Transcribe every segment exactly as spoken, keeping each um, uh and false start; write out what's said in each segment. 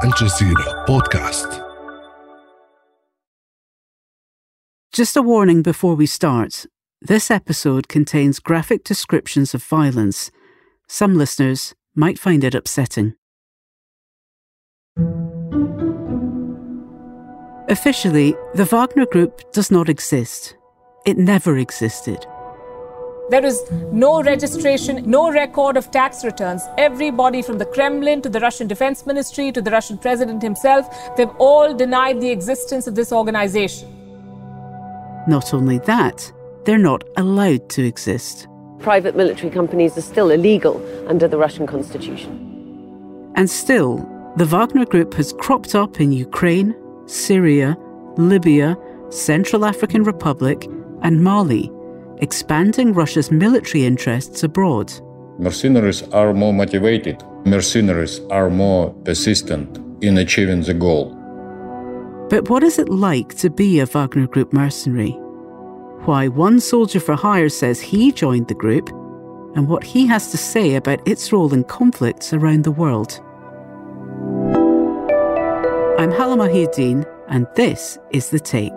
Al Jazeera podcast. Just a warning before we start. This episode contains graphic descriptions of violence. Some listeners might find it upsetting. Officially, the Wagner Group does not exist. It never existed. There is no registration, no record of tax returns. Everybody from the Kremlin to the Russian Defense Ministry to the Russian president himself, they've all denied the existence of this organization. Not only that, they're not allowed to exist. Private military companies are still illegal under the Russian constitution. And still, the Wagner Group has cropped up in Ukraine, Syria, Libya, Central African Republic, and Mali, expanding Russia's military interests abroad. Mercenaries are more motivated. Mercenaries are more persistent in achieving the goal. But what is it like to be a Wagner Group mercenary? Why one soldier for hire says he joined the group, and what he has to say about its role in conflicts around the world. I'm Hala Mahieddin, and this is The Take.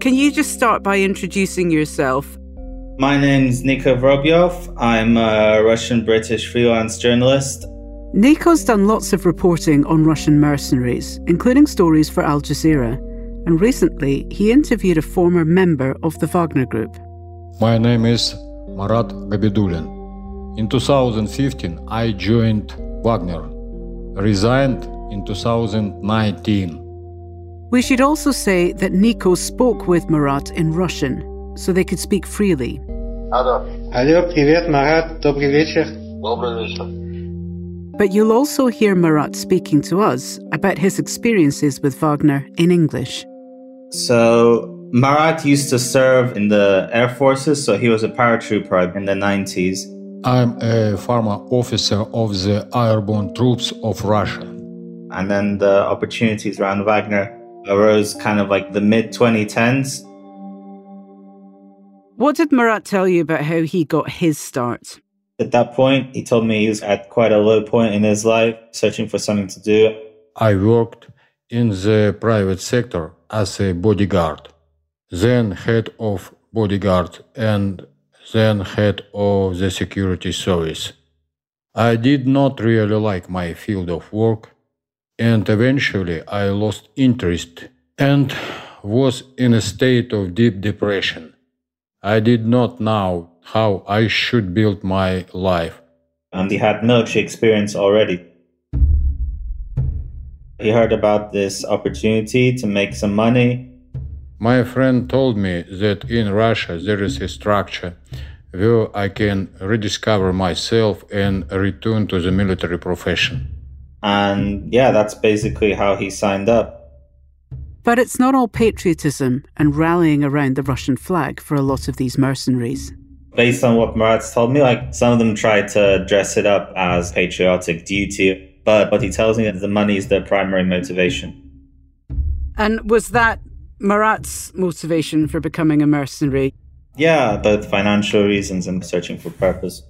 Can you just start by introducing yourself? My name's Niko Vorobyov. I'm a Russian-British freelance journalist. Niko's done lots of reporting on Russian mercenaries, including stories for Al Jazeera. And recently, he interviewed a former member of the Wagner Group. My name is Marat Gabidulin. In two thousand fifteen, I joined Wagner, resigned in two thousand nineteen. We should also say that Niko spoke with Marat in Russian, so they could speak freely. Hello. Hello, привет, Marat. Добрый вечер. Добрый вечер. But you'll also hear Marat speaking to us about his experiences with Wagner in English. So Marat used to serve in the Air Forces, so he was a paratrooper in the nineties. I'm a former officer of the airborne troops of Russia. And then the opportunities around Wagner arose kind of like the mid twenty tens. What did Marat tell you about how he got his start? At that point, he told me he was at quite a low point in his life, searching for something to do. I worked in the private sector as a bodyguard, then head of bodyguard, and then head of the security service. I did not really like my field of work, and eventually I lost interest and was in a state of deep depression. I did not know how I should build my life. And he had military experience already. He heard about this opportunity to make some money. My friend told me that in Russia there is a structure where I can rediscover myself and return to the military profession. And yeah, that's basically how he signed up. But it's not all patriotism and rallying around the Russian flag for a lot of these mercenaries. Based on what Marat's told me, like some of them try to dress it up as patriotic duty, but what he tells me is the money is their primary motivation. And was that Marat's motivation for becoming a mercenary? Yeah, both financial reasons and searching for purpose.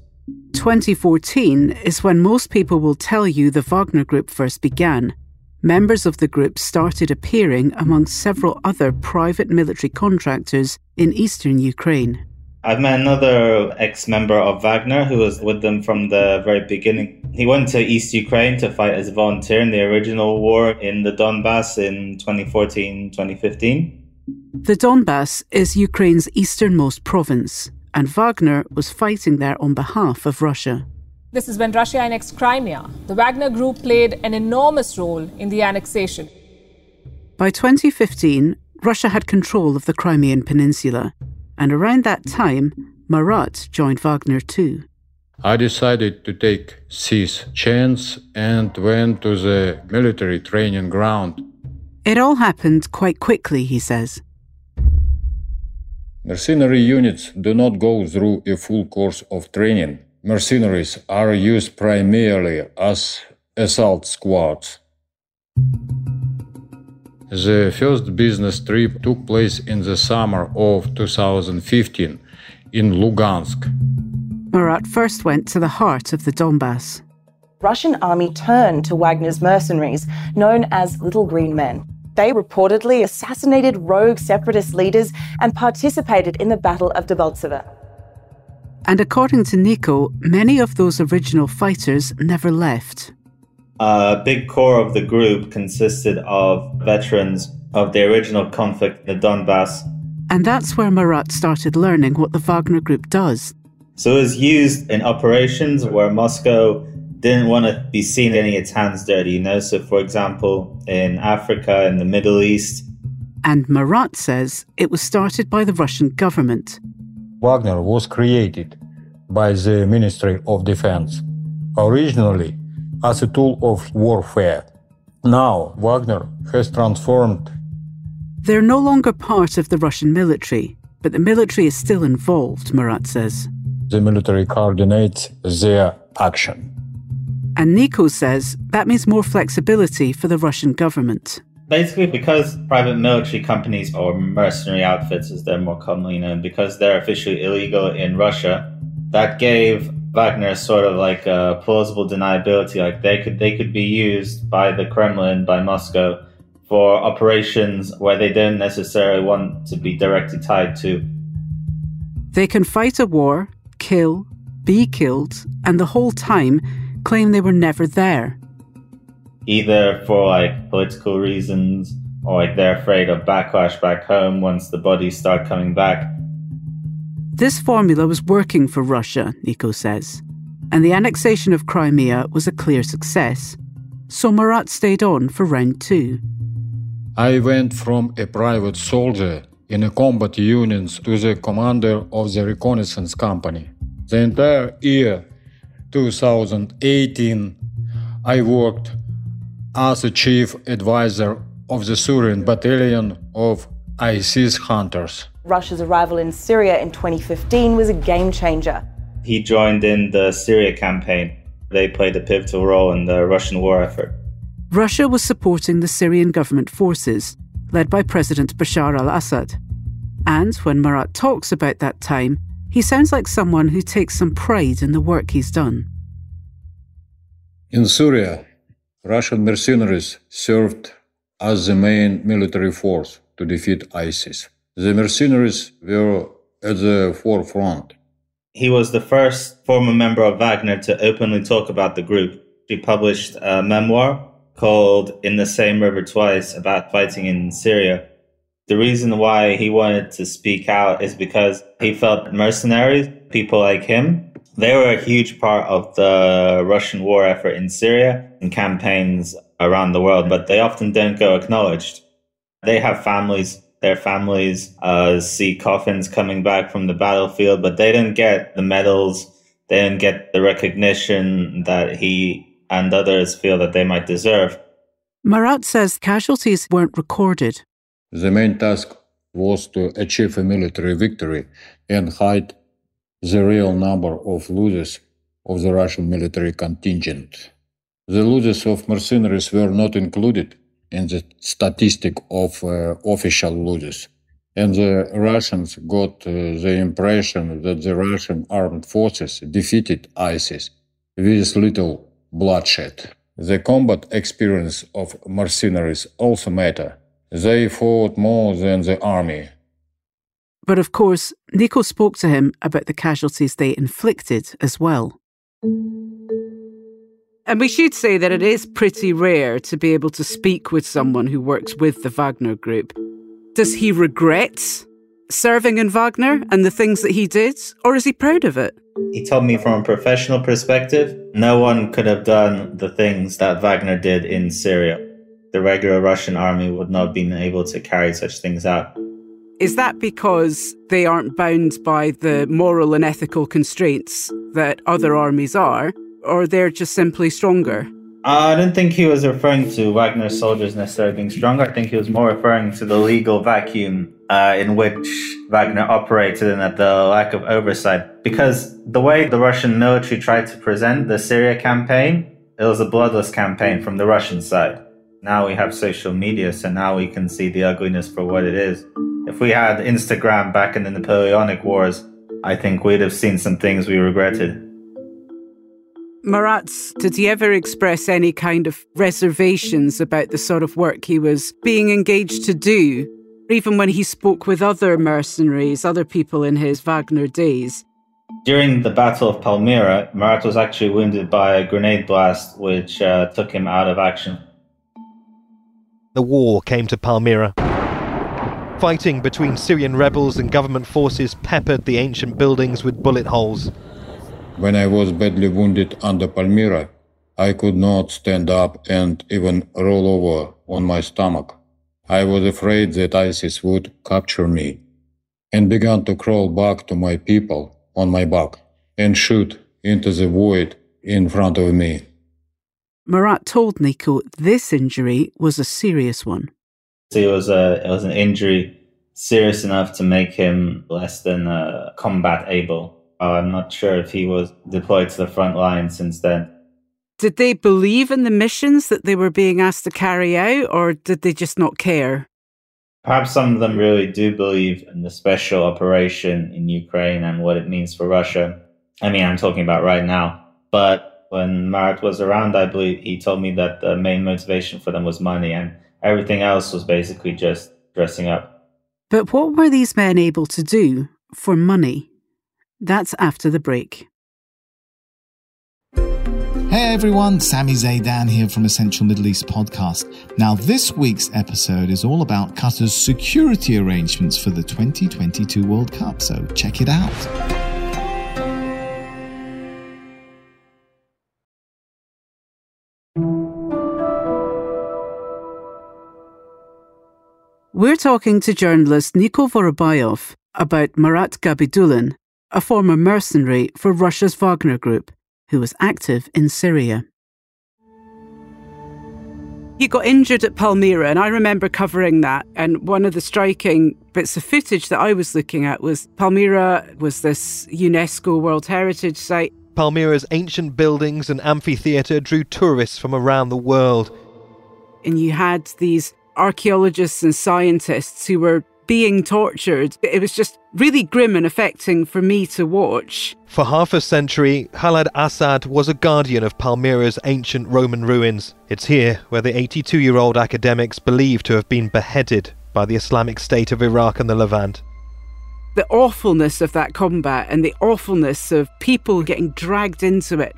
twenty fourteen is when most people will tell you the Wagner Group first began. Members of the group started appearing among several other private military contractors in eastern Ukraine. I've met another ex-member of Wagner who was with them from the very beginning. He went to East Ukraine to fight as a volunteer in the original war in the Donbass in twenty fourteen to twenty fifteen. The Donbass is Ukraine's easternmost province, and Wagner was fighting there on behalf of Russia. This is when Russia annexed Crimea. The Wagner Group played an enormous role in the annexation. By twenty fifteen, Russia had control of the Crimean Peninsula. And around that time, Marat joined Wagner too. I decided to take this chance and went to the military training ground. It all happened quite quickly, he says. Mercenary units do not go through a full course of training. Mercenaries are used primarily as assault squads. The first business trip took place in the summer of two thousand fifteen in Lugansk. Marat first went to the heart of the Donbass. Russian army turned to Wagner's mercenaries, known as Little Green Men. They reportedly assassinated rogue separatist leaders and participated in the Battle of Debaltseve. And according to Niko, many of those original fighters never left. A big core of the group consisted of veterans of the original conflict in the Donbass. And that's where Marat started learning what the Wagner Group does. So it was used in operations where Moscow didn't want to be seen getting its hands dirty, you know. So, for example, in Africa, in the Middle East. And Marat says it was started by the Russian government. Wagner was created by the Ministry of Defense, originally as a tool of warfare. Now Wagner has transformed. They're no longer part of the Russian military, but the military is still involved, Marat says. The military coordinates their action. And Niko says that means more flexibility for the Russian government. Basically, because private military companies or mercenary outfits, as they're more commonly known, because they're officially illegal in Russia, that gave Wagner sort of like a plausible deniability. Like they could they could be used by the Kremlin, by Moscow, for operations where they don't necessarily want to be directly tied to. They can fight a war, kill, be killed, and the whole time claim they were never there. Either for like political reasons or like they're afraid of backlash back home once the bodies start coming back. This formula was working for Russia, Niko says, and the annexation of Crimea was a clear success. So Marat stayed on for round two. I went from a private soldier in a combat unit to the commander of the reconnaissance company. The entire year two thousand eighteen, I worked as a chief advisor of the Syrian battalion of ISIS hunters. Russia's arrival in Syria in twenty fifteen was a game changer. He joined in the Syria campaign. They played a pivotal role in the Russian war effort. Russia was supporting the Syrian government forces, led by President Bashar al-Assad. And when Marat talks about that time, he sounds like someone who takes some pride in the work he's done. In Syria, Russian mercenaries served as the main military force to defeat ISIS. The mercenaries were at the forefront. He was the first former member of Wagner to openly talk about the group. He published a memoir called In the Same River Twice about fighting in Syria. The reason why he wanted to speak out is because he felt mercenaries, people like him, they were a huge part of the Russian war effort in Syria and campaigns around the world, but they often don't go acknowledged. They have families, their families uh, see coffins coming back from the battlefield, but they didn't get the medals, they didn't get the recognition that he and others feel that they might deserve. Marat says casualties weren't recorded. The main task was to achieve a military victory and hide the real number of losers of the Russian military contingent. The losers of mercenaries were not included in the statistic of uh, official losers. And the Russians got uh, the impression that the Russian armed forces defeated ISIS with little bloodshed. The combat experience of mercenaries also matter. They fought more than the army. But of course, Niko spoke to him about the casualties they inflicted as well. And we should say that it is pretty rare to be able to speak with someone who works with the Wagner Group. Does he regret serving in Wagner and the things that he did, or is he proud of it? He told me from a professional perspective, no one could have done the things that Wagner did in Syria. The regular Russian army would not have been able to carry such things out. Is that because they aren't bound by the moral and ethical constraints that other armies are, or they're just simply stronger? I don't think he was referring to Wagner's soldiers necessarily being stronger. I think he was more referring to the legal vacuum uh, in which Wagner operated and at the lack of oversight. Because the way the Russian military tried to present the Syria campaign, it was a bloodless campaign from the Russian side. Now we have social media, so now we can see the ugliness for what it is. If we had Instagram back in the Napoleonic Wars, I think we'd have seen some things we regretted. Marat, did he ever express any kind of reservations about the sort of work he was being engaged to do? Even when he spoke with other mercenaries, other people in his Wagner days. During the Battle of Palmyra, Marat was actually wounded by a grenade blast, which uh, took him out of action. The war came to Palmyra. Fighting between Syrian rebels and government forces peppered the ancient buildings with bullet holes. When I was badly wounded under Palmyra, I could not stand up and even roll over on my stomach. I was afraid that ISIS would capture me and began to crawl back to my people on my back and shoot into the void in front of me. Marat told Niko this injury was a serious one. It was, a, it was an injury serious enough to make him less than uh, combat able. I'm not sure if he was deployed to the front line since then. Did they believe in the missions that they were being asked to carry out, or did they just not care? Perhaps some of them really do believe in the special operation in Ukraine and what it means for Russia. I mean, I'm talking about right now. But when Marat was around, I believe he told me that the main motivation for them was money, and everything else was basically just dressing up. But what were these men able to do for money? That's after the break. Hey everyone, Sami Zaidan here from Essential Middle East Podcast. Now, this week's episode is all about Qatar's security arrangements for the twenty twenty-two World Cup, so check it out. We're talking to journalist Niko Vorobyov about Marat Gabidulin, a former mercenary for Russia's Wagner Group, who was active in Syria. He got injured at Palmyra, and I remember covering that. And one of the striking bits of footage that I was looking at was Palmyra was this UNESCO World Heritage Site. Palmyra's ancient buildings and amphitheatre drew tourists from around the world. And you had these archaeologists and scientists who were being tortured. It was just really grim and affecting for me to watch. For half a century, Khaled Assad was a guardian of Palmyra's ancient Roman ruins. It's here where the eighty-two-year-old academic's believed to have been beheaded by the Islamic State of Iraq and the Levant. The awfulness of that combat and the awfulness of people getting dragged into it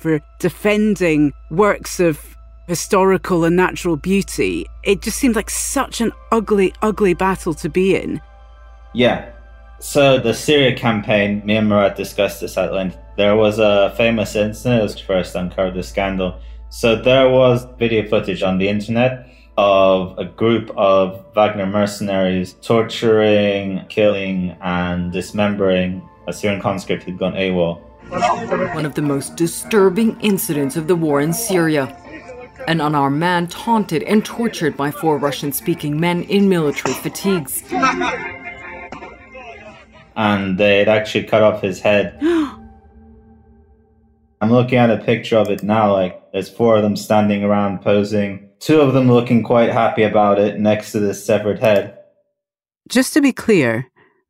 for defending works of historical and natural beauty, it just seemed like such an ugly, ugly battle to be in. Yeah. So the Syria campaign, me and Marat discussed this at length. There was a famous incident, it was first uncovered the scandal. So there was video footage on the internet of a group of Wagner mercenaries torturing, killing and dismembering a Syrian conscript who'd gone AWOL. One of the most disturbing incidents of the war in Syria. An unarmed man taunted and tortured by four Russian-speaking men in military fatigues. And they'd actually cut off his head. I'm looking at a picture of it now, like, there's four of them standing around posing, two of them looking quite happy about it next to this severed head. Just to be clear,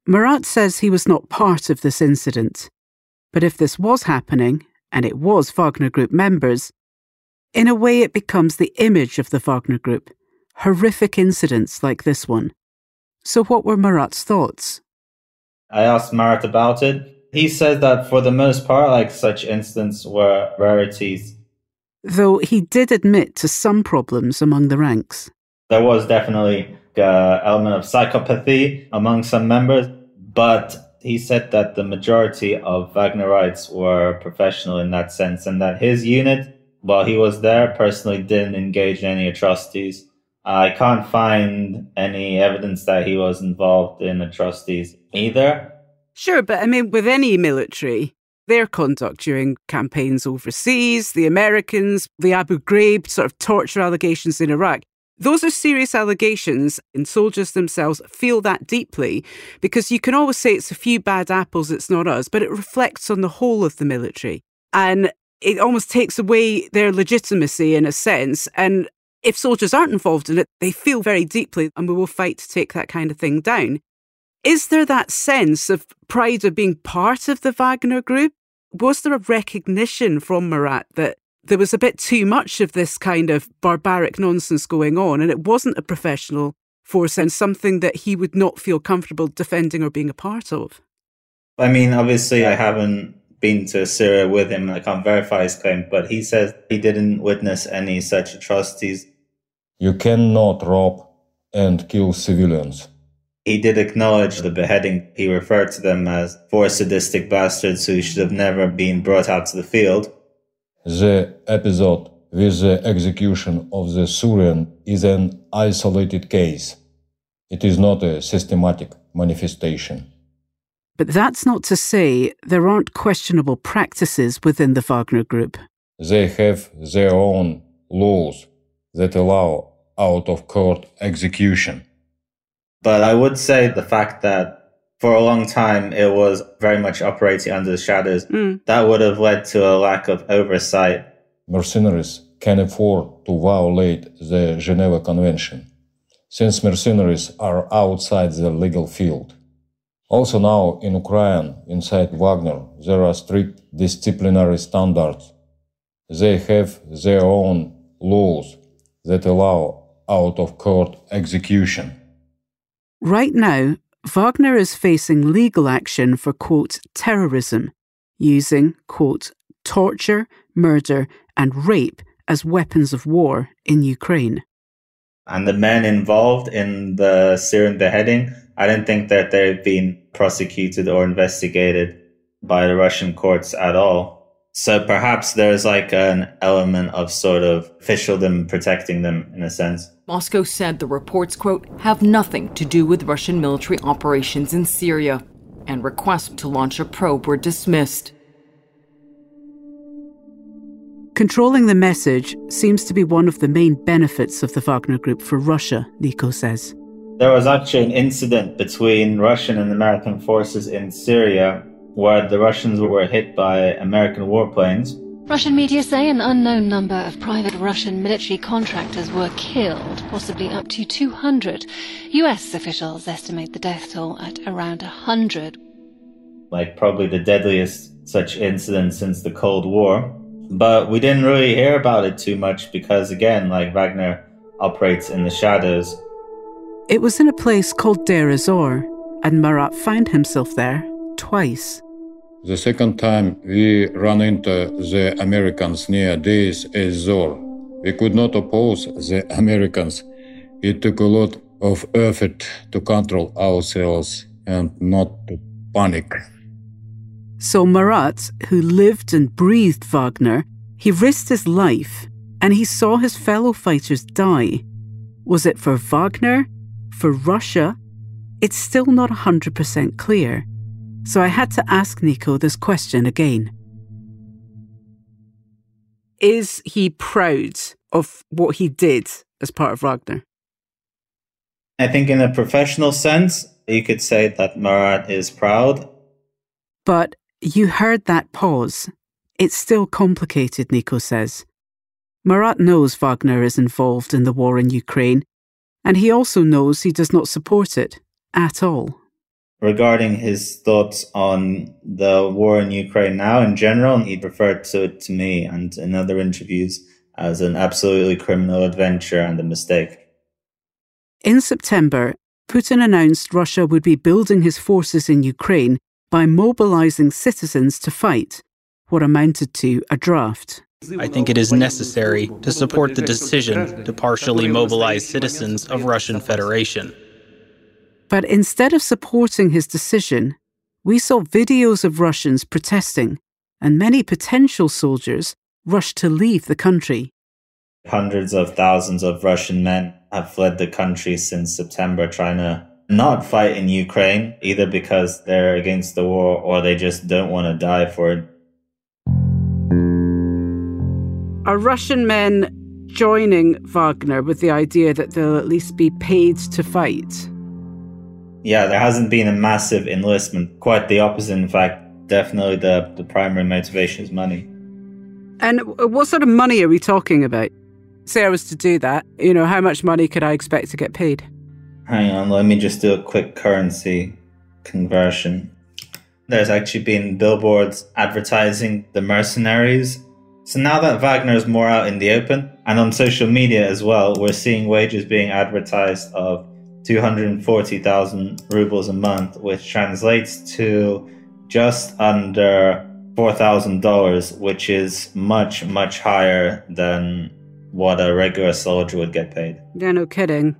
Marat says he was not part of this incident. But if this was happening, and it was Wagner Group members, in a way, it becomes the image of the Wagner Group. Horrific incidents like this one. So what were Marat's thoughts? I asked Marat about it. He said that for the most part, like, such incidents were rarities. Though he did admit to some problems among the ranks. There was definitely an element of psychopathy among some members, but he said that the majority of Wagnerites were professional in that sense, and that his unit, while he was there, personally didn't engage in any atrocities. I can't find any evidence that he was involved in atrocities either. Sure, but I mean, with any military, their conduct during campaigns overseas, the Americans, the Abu Ghraib sort of torture allegations in Iraq, those are serious allegations, and soldiers themselves feel that deeply, because you can always say it's a few bad apples, it's not us, but it reflects on the whole of the military. And it almost takes away their legitimacy in a sense. And if soldiers aren't involved in it, they feel very deeply and we will fight to take that kind of thing down. Is there that sense of pride of being part of the Wagner Group? Was there a recognition from Marat that there was a bit too much of this kind of barbaric nonsense going on and it wasn't a professional force and something that he would not feel comfortable defending or being a part of? I mean, obviously I haven't been to Syria with him and I can't verify his claim, but he says he didn't witness any such atrocities. You cannot rob and kill civilians. He did acknowledge the beheading. He referred to them as four sadistic bastards who should have never been brought out to the field. The episode with the execution of the Syrian is an isolated case. It is not a systematic manifestation. But that's not to say there aren't questionable practices within the Wagner Group. They have their own laws that allow out-of-court execution. But I would say the fact that for a long time it was very much operating under the shadows, mm. that would have led to a lack of oversight. Mercenaries can afford to violate the Geneva Convention, since mercenaries are outside the legal field. Also now in Ukraine, inside Wagner, there are strict disciplinary standards. They have their own laws that allow out-of-court execution. Right now, Wagner is facing legal action for, quote, terrorism, using, quote, torture, murder, and rape as weapons of war in Ukraine. And the men involved in the Syrian beheading, I don't think that they've been prosecuted or investigated by the Russian courts at all. So perhaps there's like an element of sort of officialdom protecting them in a sense. Moscow said the reports, quote, have nothing to do with Russian military operations in Syria, and requests to launch a probe were dismissed. Controlling the message seems to be one of the main benefits of the Wagner Group for Russia, Niko says. There was actually an incident between Russian and American forces in Syria where the Russians were hit by American warplanes. Russian media say an unknown number of private Russian military contractors were killed, possibly up to two hundred. U S officials estimate the death toll at around one hundred. Like probably the deadliest such incident since the Cold War. But we didn't really hear about it too much because, again, like Wagner operates in the shadows. It was in a place called Deir Ezzor, and Marat found himself there twice. The second time we ran into the Americans near Deir Ezzor. We could not oppose the Americans. It took a lot of effort to control ourselves and not to panic. So Marat, who lived and breathed Wagner, he risked his life and he saw his fellow fighters die. Was it for Wagner? For Russia? It's still not one hundred percent clear. So I had to ask Niko this question again. Is he proud of what he did as part of Wagner? I think in a professional sense, you could say that Marat is proud. But you heard that pause. It's still complicated, Niko says. Marat knows Wagner is involved in the war in Ukraine, and he also knows he does not support it at all. Regarding his thoughts on the war in Ukraine now in general, he referred to it to me and in other interviews as an absolutely criminal adventure and a mistake. In September, Putin announced Russia would be building his forces in Ukraine by mobilizing citizens to fight, what amounted to a draft. I think it is necessary to support the decision to partially mobilize citizens of Russian Federation. But instead of supporting his decision, we saw videos of Russians protesting, and many potential soldiers rushed to leave the country. Hundreds of thousands of Russian men have fled the country since September, trying to not fight in Ukraine, either because they're against the war or they just don't want to die for it. Are Russian men joining Wagner with the idea that they'll at least be paid to fight? Yeah, there hasn't been a massive enlistment. Quite the opposite, in fact. Definitely the, the primary motivation is money. And what sort of money are we talking about? say I was to do that, you know, how much money could I expect to get paid? Hang on, let me just do a quick currency conversion. There's actually been billboards advertising the mercenaries. So now that Wagner is more out in the open, and on social media as well, we're seeing wages being advertised of two hundred forty thousand rubles a month, which translates to just under four thousand dollars, which is much, much higher than what a regular soldier would get paid. Yeah, no kidding.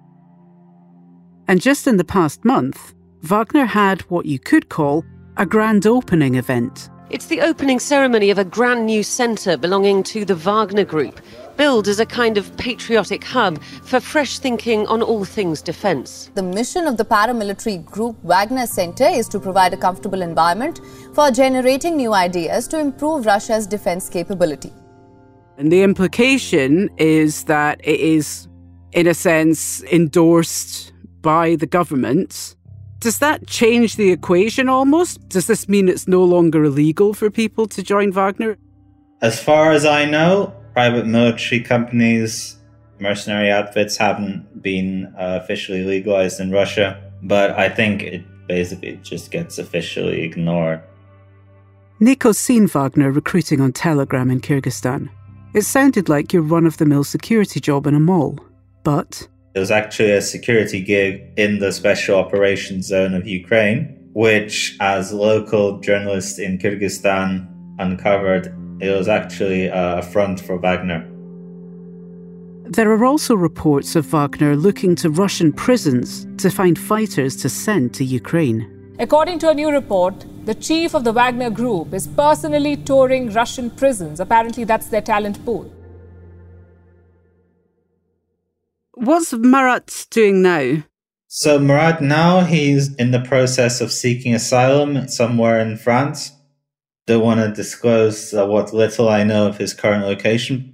And just in the past month, Wagner had what you could call a grand opening event. It's the opening ceremony of a grand new centre belonging to the Wagner Group, billed as a kind of patriotic hub for fresh thinking on all things defence. The mission of the paramilitary group Wagner Centre is to provide a comfortable environment for generating new ideas to improve Russia's defence capability. And the implication is that it is, in a sense, endorsed by the government. Does that change the equation almost? Does this mean it's no longer illegal for people to join Wagner? As far as I know, private military companies, mercenary outfits haven't been uh, officially legalized in Russia, but I think it basically just gets officially ignored. Niko's seen Wagner recruiting on Telegram in Kyrgyzstan. It sounded like your run-of-the-mill security job in a mall, but... It was actually a security gig in the special operations zone of Ukraine, which, as local journalists in Kyrgyzstan uncovered, it was actually a front for Wagner. There are also reports of Wagner looking to Russian prisons to find fighters to send to Ukraine. According to a new report, the chief of the Wagner Group is personally touring Russian prisons. Apparently, that's their talent pool. What's Marat doing now? So Marat now, he's in the process of seeking asylum somewhere in France. Don't want to disclose uh, what little I know of his current location.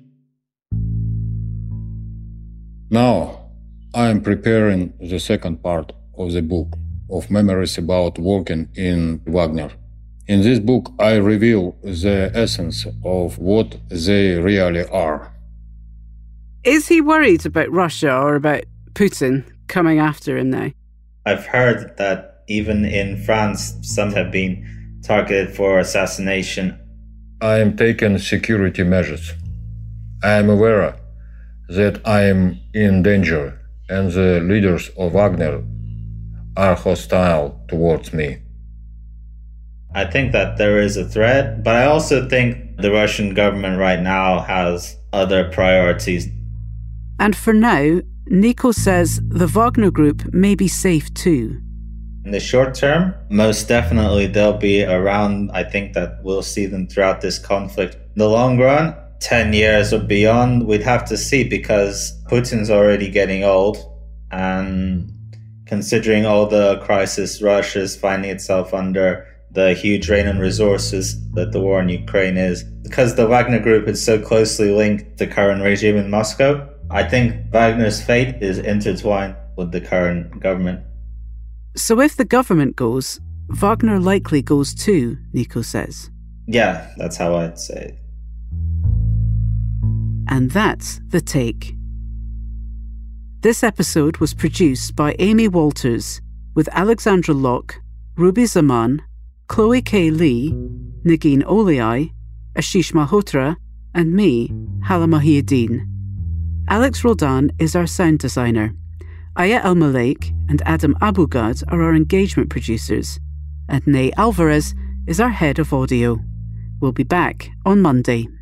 Now, I am preparing the second part of the book of memories about working in Wagner. In this book, I reveal the essence of what they really are. Is he worried about Russia or about Putin coming after him now? I've heard that even in France, some have been targeted for assassination. I am taking security measures. I am aware that I am in danger and the leaders of Wagner are hostile towards me. I think that there is a threat, but I also think the Russian government right now has other priorities. And for now, Niko says the Wagner Group may be safe too. In the short term, most definitely they'll be around. I think that we'll see them throughout this conflict. In the long run, ten years or beyond, we'd have to see, because Putin's already getting old. And considering all the crisis Russia's finding itself under, the huge drain on resources that the war in Ukraine is, because the Wagner Group is so closely linked to the current regime in Moscow, I think Wagner's fate is intertwined with the current government. So if the government goes, Wagner likely goes too, Niko says. Yeah, that's how I'd say it. And that's The Take. This episode was produced by Amy Walters, with Alexandra Locke, Ruby Zaman, Chloe K. Lee, Negin Oliai, Ashish Malhotra, and me, Hala Mahieddin. Alex Roldan is our sound designer. Aya Elmaleik and Adam Abugad are our engagement producers. And Ney Alvarez is our head of audio. We'll be back on Monday.